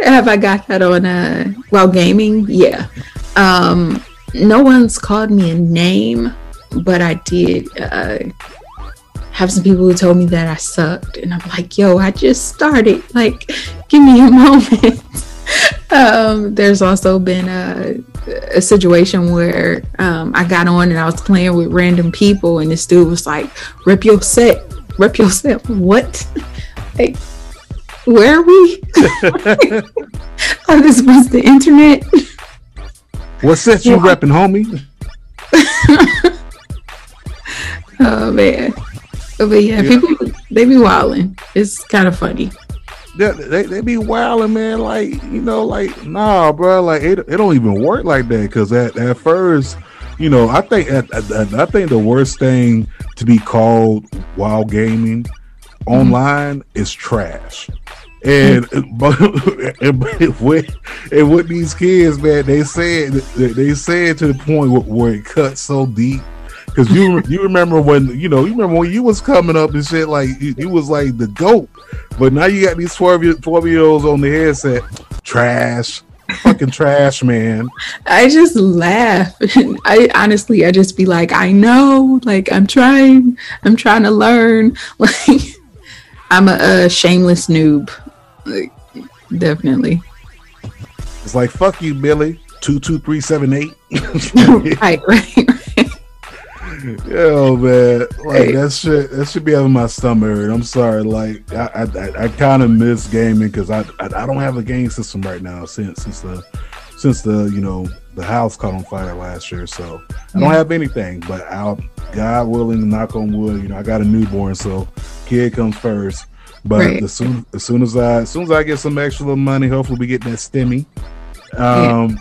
Have I got that on, uh, while gaming? Yeah. Um, no one's called me a name, but I did, uh, have some people who told me that I sucked, and I'm like, yo, I just started, like, give me a moment. Um, there's also been a, a situation where um, I got on and I was playing with random people, and this dude was like, rip your set, rip your set. What? Like, where are we? Oh, this was the internet. What set you yeah. repping, homie? Oh man. But yeah, yeah, people, they be wilding. It's kind of funny. Yeah, they, they be wilding, man. Like, you know, like, nah, bro. Like, it, it don't even work like that. Because at, at first, you know, I think at, at, I think the worst thing to be called while gaming mm-hmm. online is trash. And and with, and with these kids, man, they said they said to the point where it cuts so deep. Because you you remember when you know you remember when you was coming up and shit, like you, you was like the GOAT, but now you got these twelve year olds on the headset, trash, fucking trash, man. I just laugh. I honestly, I just be like, I know, like I'm trying, I'm trying to learn. Like I'm a, a shameless noob, like, definitely. It's like fuck you, Billy. Two two three seven eight. Right, right, right. Yo, man, like that shit, that should be out of my stomach. I'm sorry, like I, I, I kind of miss gaming because I, I, I don't have a game system right now since since the, since the you know the house caught on fire last year, so I don't have anything. But I'll, God willing, knock on wood, you know, I got a newborn, so kid comes first. But right. as soon as soon as I as soon as I get some extra money, hopefully we get that stimmy. Um. Yeah.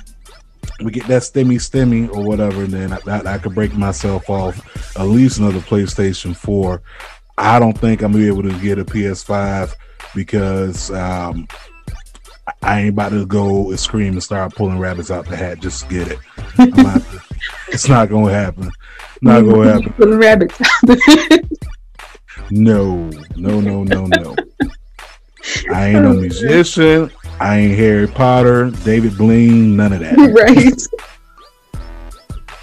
We get that stimmy, stimmy, or whatever, and then I, I, I could break myself off at least another PlayStation four. I don't think I'm gonna be able to get a P S five because um, I ain't about to go and scream and start pulling rabbits out the hat just to get it. I'm not, it's not gonna happen. Not gonna happen. Pulling rabbits out the hat. No, no, no, no, no. I ain't no musician. I ain't Harry Potter, David Blaine, none of that. Right.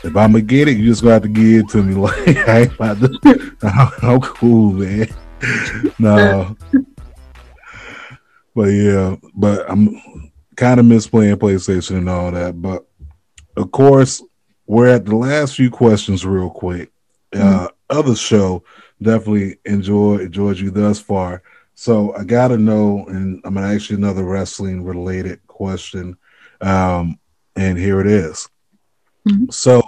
If I'm gonna get it, you just gonna have to give it to me. Like I ain't about to. I'm cool, man. No. But yeah, but I'm kind of miss playing PlayStation and all that. But of course, we're at the last few questions, real quick. Mm-hmm. Uh, other show definitely enjoy enjoyed you thus far. So I gotta know, and I'm gonna ask you another wrestling-related question, um, and here it is. Mm-hmm. So,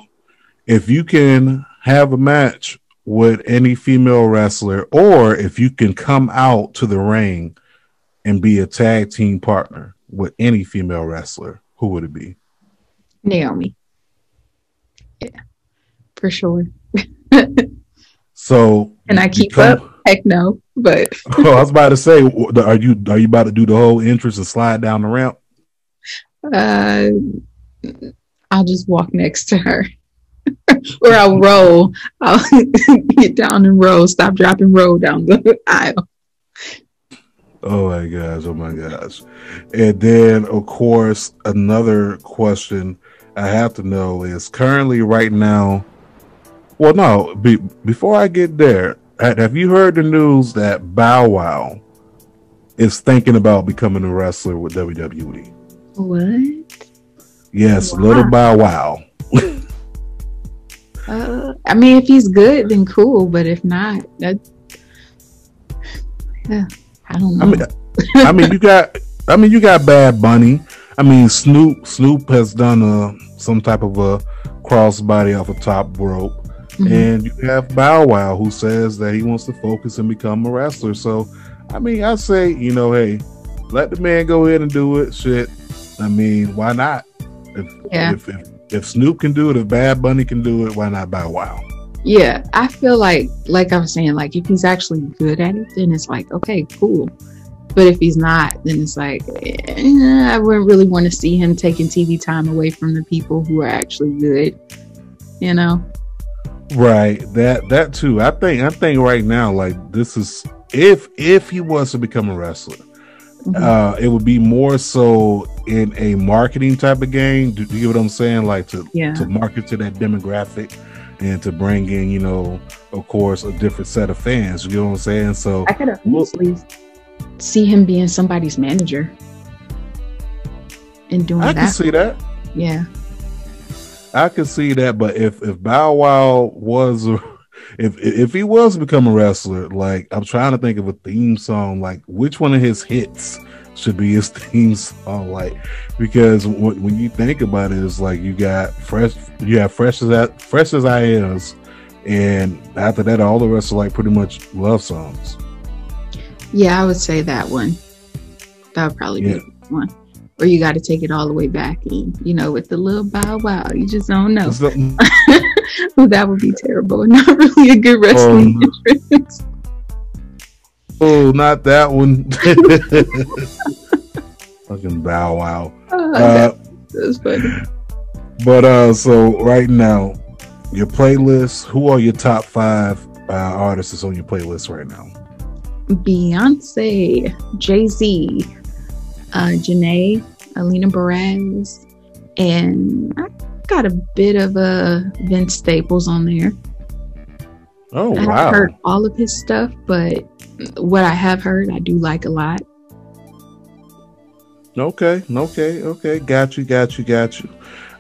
if you can have a match with any female wrestler, or if you can come out to the ring and be a tag team partner with any female wrestler, who would it be? Naomi. Yeah, for sure. So, can I keep come- up? Heck no, but oh, I was about to say, are you are you about to do the whole entrance and slide down the ramp? Uh, I'll just walk next to her, or I'll roll. I'll get down and roll. Stop, drop, and roll down the aisle. Oh my gosh! Oh my gosh! And then, of course, another question I have to know is currently right now. Well, no, be, before I get there. Have you heard the news that Bow Wow is thinking about becoming a wrestler with W W E? What? Yes, wow. Little Bow Wow. uh, I mean, if he's good, then cool. But if not, that uh, I don't know. I mean, I mean, you got. I mean, you got Bad Bunny. I mean, Snoop. Snoop has done a, some type of a crossbody off a top rope. Mm-hmm. And you have Bow Wow, who says that he wants to focus and become a wrestler. So, I mean, I say, you know, hey, let the man go ahead and do it. Shit, I mean, why not? If yeah. if, if if Snoop can do it, if Bad Bunny can do it, why not Bow Wow? Yeah, I feel like, like I was saying, like if he's actually good at it, then it's like, okay, cool. But if he's not, then it's like, eh, I wouldn't really want to see him taking T V time away from the people who are actually good, you know? Right, that that too. I think I think right now, like this is if if he was to become a wrestler, mm-hmm. uh, it would be more so in a marketing type of game. Do, do you get what I'm saying? Like to yeah. to market to that demographic and to bring in, you know, of course, a different set of fans. You know what I'm saying? So I could honestly see him being somebody's manager and doing I that. I can see that. Yeah, I can see that. But if if Bow Wow was, if if he was to become a wrestler, like I'm trying to think of a theme song. Like which one of his hits should be his theme song? Like, because when, when you think about it, it's like you got fresh, you have fresh as I, fresh as I is, and after that, all the rest are like pretty much love songs. Yeah, I would say that one. That would probably yeah. be one. Or you got to take it all the way back, and you know, with the little Bow Wow, you just don't know. Well, that would be terrible. Not really a good wrestling um, entrance. Oh, not that one. Fucking Bow Wow. Oh, uh, that was funny. But uh, so right now, your playlist. Who are your top five uh, artists on your playlist right now? Beyonce, Jay Z, uh, Janae, Alina Baraz, and I got a bit of a Vince Staples on there. Oh, wow. I haven't heard all of his stuff, but what I have heard, I do like a lot. Okay, okay, okay. Got you, got you, got you.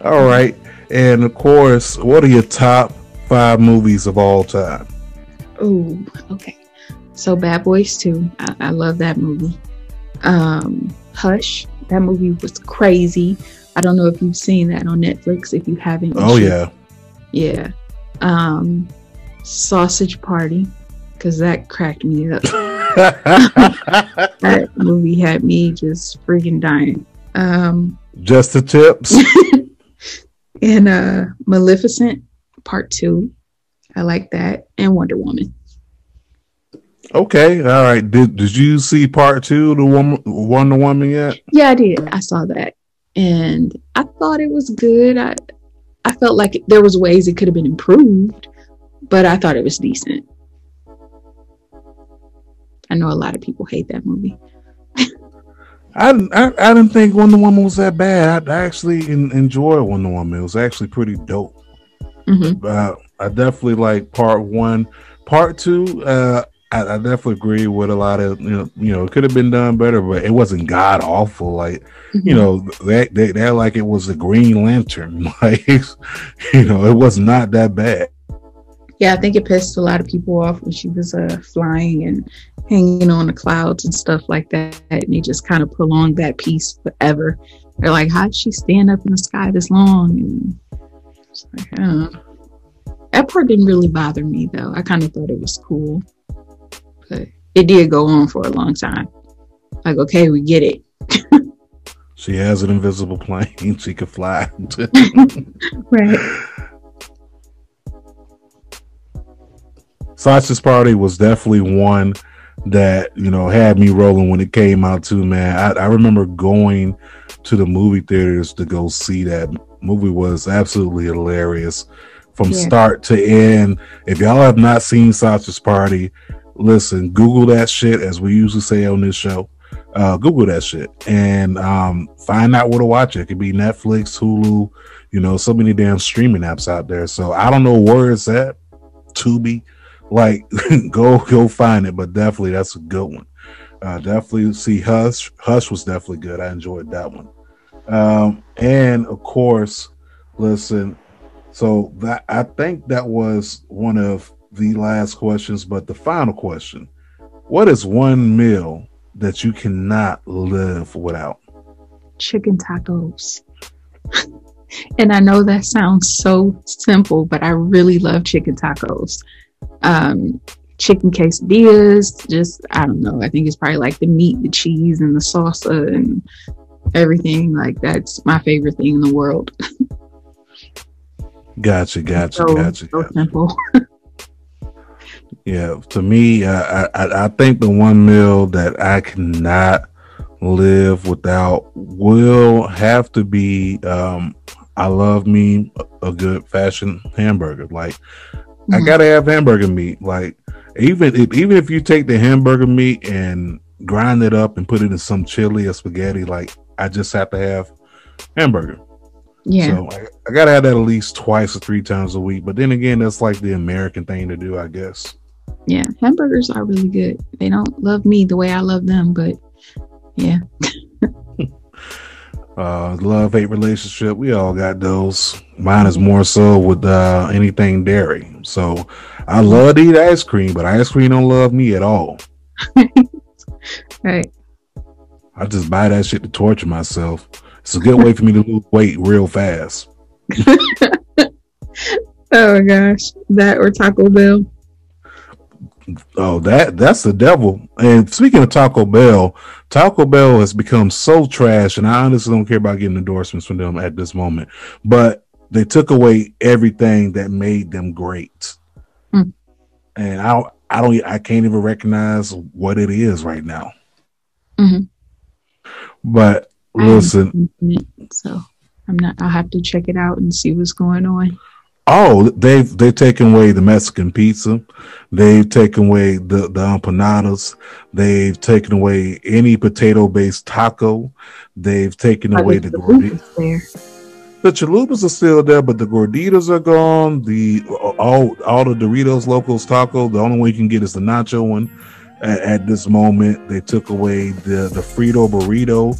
All right. And of course, what are your top five movies of all time? Oh, okay. So Bad Boys two. I, I love that movie. Um, Hush. That movie was crazy. I don't know if you've seen that on Netflix. If you haven't. Oh, yeah. Yeah. Um, Sausage Party. Because that cracked me up. That movie had me just freaking dying. Um, just the tips. And uh, Maleficent Part two. I like that. And Wonder Woman. Okay, all right. Did did you see part two, the woman, Wonder Woman yet? Yeah, I did. I saw that, and I thought it was good. I I felt like there was ways it could have been improved, but I thought it was decent. I know a lot of people hate that movie. I, I I didn't think Wonder Woman was that bad. I, I actually in, enjoyed Wonder Woman. It was actually pretty dope. Mm-hmm. uh, I definitely like part one, part two. Uh, I, I definitely agree with a lot of, you know, you know, it could have been done better, but it wasn't god awful. Like, mm-hmm. you know, that they, they, like it was a Green Lantern. Like, you know, it was not that bad. Yeah, I think it pissed a lot of people off when she was uh, flying and hanging on the clouds and stuff like that. And they just kind of prolonged that piece forever. They're like, how'd she stand up in the sky this long? And it's like, I don't know. That part didn't really bother me, though. I kind of thought it was cool. But it did go on for a long time. Like, okay, we get it. She has an invisible plane. She could fly. Right. Sasha's Party was definitely one that, you know, had me rolling when it came out too, man. I, I remember going to the movie theaters to go see that. Movie was absolutely hilarious from yeah. start to end. If y'all have not seen Sasha's Party, listen, Google that shit, as we usually say on this show. Uh, Google that shit and um, find out where to watch it. It could be Netflix, Hulu, you know, so many damn streaming apps out there. So I don't know where it's at. Tubi, like, go go find it. But definitely, that's a good one. Uh, definitely see Hush. Hush was definitely good. I enjoyed that one. Um, and of course, listen. So that I think that was one of the last questions, but the final question: what is one meal that you cannot live without? Chicken tacos. And I know that sounds so simple, but I really love chicken tacos. Um, chicken quesadillas, just, I don't know. I think it's probably like the meat, the cheese, and the salsa and everything. Like, that's my favorite thing in the world. Gotcha, gotcha, so, gotcha. So gotcha. Simple. Yeah, to me, uh, I I think the one meal that I cannot live without will have to be. Um, I love me a good fashion hamburger. Like, mm-hmm. I gotta have hamburger meat. Like, even if, even if you take the hamburger meat and grind it up and put it in some chili or spaghetti, like I just have to have hamburger. Yeah. So I, I gotta have that at least twice or three times a week. But then again, that's like the American thing to do, I guess. Yeah, hamburgers are really good. They don't love me the way I love them, but yeah. uh, love hate relationship. We all got those. Mine is more so with uh, anything dairy. So I love to eat ice cream, but ice cream don't love me at all. Right. I just buy that shit to torture myself. It's a good way for me to lose weight real fast. Oh gosh, that or Taco Bell. Oh, that that's the devil. And speaking of Taco Bell, Taco Bell has become so trash, and I honestly don't care about getting endorsements from them at this moment, but they took away everything that made them great. Mm. And I I don't I can't even recognize what it is right now. Mm-hmm. But listen, so I'm not I'll have to check it out and see what's going on. Oh, they've they've taken away the Mexican pizza. They've taken away the, the empanadas. They've taken away any potato-based taco. They've taken Are away the gorditas. The chalupas are still there, but the gorditas are gone. The all all the Doritos Locos taco. The only one you can get is the nacho one. At, at this moment, they took away the the Frito burrito,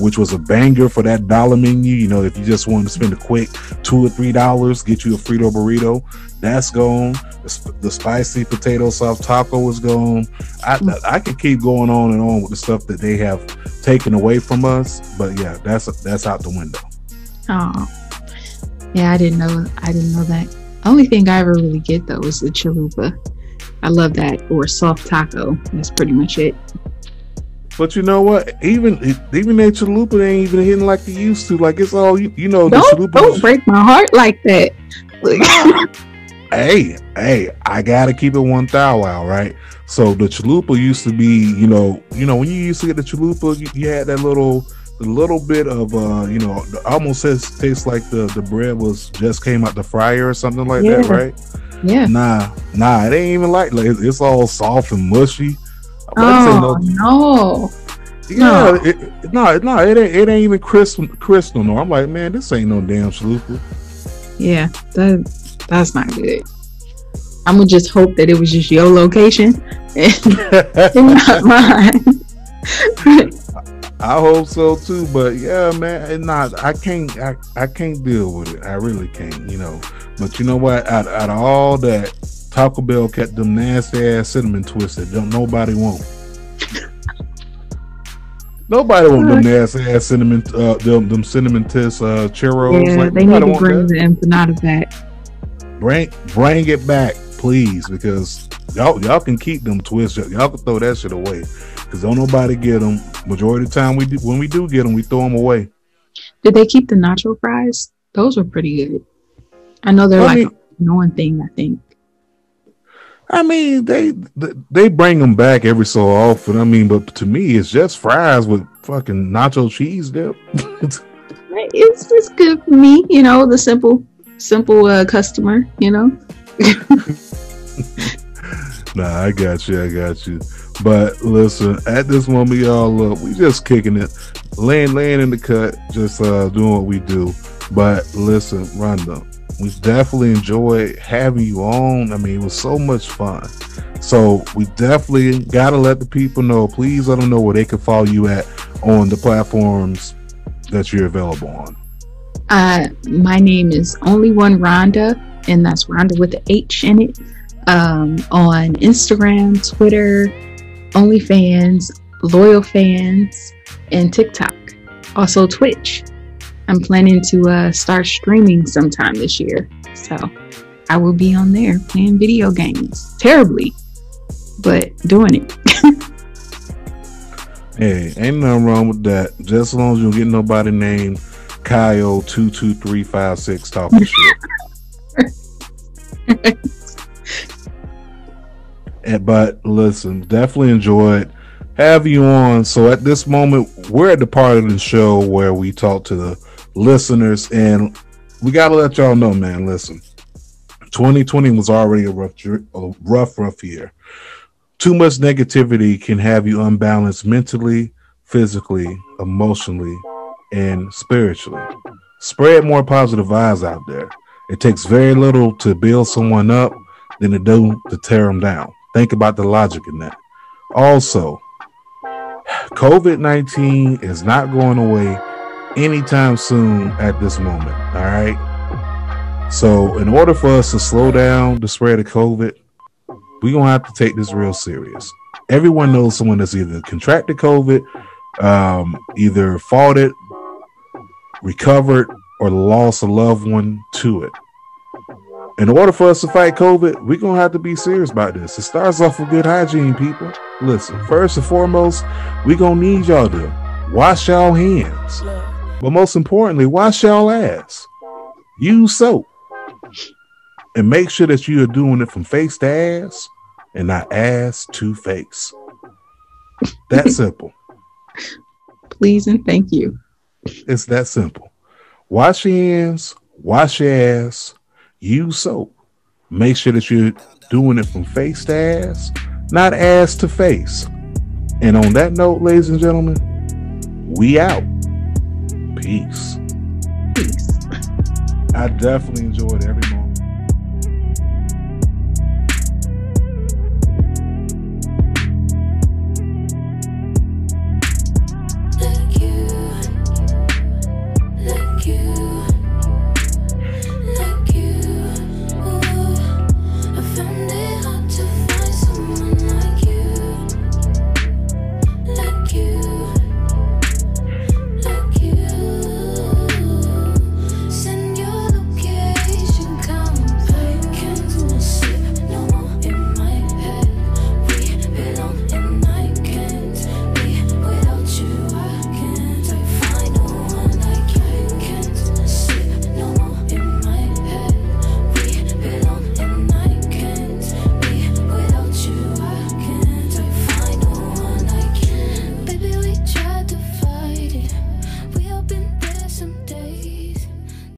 which was a banger for that dollar menu. You know, if you just wanted to spend a quick two or three dollars, get you a Frito burrito. That's gone. The, the spicy potato sauce taco is gone. I I could keep going on and on with the stuff that they have taken away from us, but yeah, that's that's out the window. Oh, yeah, I didn't know. I didn't know that. Only thing I ever really get though is the chalupa. I love that, or soft taco. That's pretty much it. But you know what? Even even that chalupa ain't even hitting like it used to. Like it's all you, you know. Don't, the chalupa don't break my heart like that. hey, hey, I gotta keep it one thou wow, right? So the chalupa used to be, you know, you know when you used to get the chalupa, you, you had that little, little bit of, uh, you know, almost says tastes like the the bread was just came out the fryer or something like yeah. that, right? Yeah. Nah, nah, it ain't even like, like it's, it's all soft and mushy. Oh no. Yeah, no, it, no, no, it ain't it ain't even crisp, crisp no more. I'm like, man, this ain't no damn chalupa. Yeah, that that's not good. I'm gonna just hope that it was just your location and not mine. I hope so too, but yeah, man, and nah, I can't, I, I can't deal with it. I really can't, you know. But you know what? Out, out of all that, Taco Bell kept them nasty ass cinnamon twists that don't nobody want. Nobody want them nasty ass cinnamon, uh, them them cinnamon twists, uh, churros. Yeah, like, they need to bring that. the empanada back. Bring, bring it back, please, because y'all y'all can keep them twists. Y'all can throw that shit away. Cause don't nobody get them. Majority of the time, we do, when we do get them, we throw them away. Did they keep the nacho fries? Those were pretty good. I know they're I like annoying thing. I think. I mean, they they bring them back every so often. I mean, but to me, it's just fries with fucking nacho cheese dip. It's just good for me, you know, the simple, simple uh, customer, you know. Nah, I got you. I got you. But listen, at this moment, y'all, look, we just kicking it, laying, laying in the cut, just uh, doing what we do. But listen, Ronda, we definitely enjoyed having you on. I mean, it was so much fun. So we definitely gotta let the people know. Please let them know where they can follow you at on the platforms that you're available on. Uh, my name is Only One Ronda, and that's Ronda with an H in it. Um, on Instagram, Twitter, OnlyFans, Loyal Fans, and TikTok. Also Twitch. I'm planning to uh, start streaming sometime this year, so I will be on there playing video games terribly, but doing it. Hey, ain't nothing wrong with that. Just as long as you don't get nobody named Kyle two two three five six talking shit. But listen, definitely enjoyed having you on. So at this moment, we're at the part of the show where we talk to the listeners, and we got to let y'all know, man, listen, twenty twenty was already a rough, a rough, rough year. Too much negativity can have you unbalanced mentally, physically, emotionally, and spiritually. Spread more positive vibes out there. It takes very little to build someone up than it does to tear them down. Think about the logic in that. Also, COVID nineteen is not going away anytime soon at this moment. All right. So in order for us to slow down the spread of COVID, we're going to have to take this real serious. Everyone knows someone that's either contracted COVID, um, either fought it, recovered, or lost a loved one to it. In order for us to fight COVID, we're going to have to be serious about this. It starts off with good hygiene, people. Listen, first and foremost, we're going to need y'all to wash y'all hands. But most importantly, wash y'all ass. Use soap. And make sure that you are doing it from face to ass and not ass to face. That simple. Please and thank you. It's that simple. Wash your hands. Wash your ass. Use soap. Make sure that you're doing it from face to ass, not ass to face. And on that note, ladies and gentlemen, we out. Peace. Peace. I definitely enjoyed every moment.